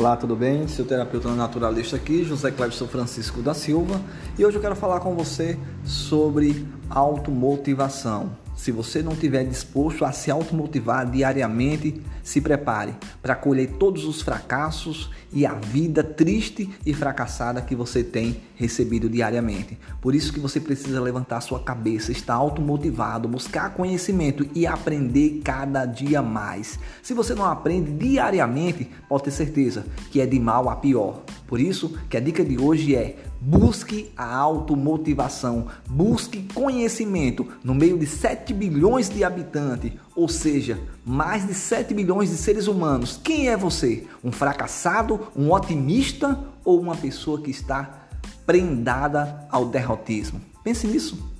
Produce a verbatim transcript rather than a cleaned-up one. Olá, tudo bem? Seu terapeuta naturalista aqui, José Cláudio Francisco da Silva, e hoje eu quero falar com você sobre automotivação. Se você não estiver disposto a se automotivar diariamente, se prepare para acolher todos os fracassos e a vida triste e fracassada que você tem recebido diariamente. Por isso que você precisa levantar sua cabeça, estar automotivado, buscar conhecimento e aprender cada dia mais. Se você não aprende diariamente, pode ter certeza que é de mal a pior. Por isso que a dica de hoje é: busque a automotivação, busque conhecimento no meio de sete bilhões de habitantes, ou seja, mais de sete bilhões de seres humanos. Quem é você? Um fracassado, um otimista ou uma pessoa que está prendada ao derrotismo? Pense nisso.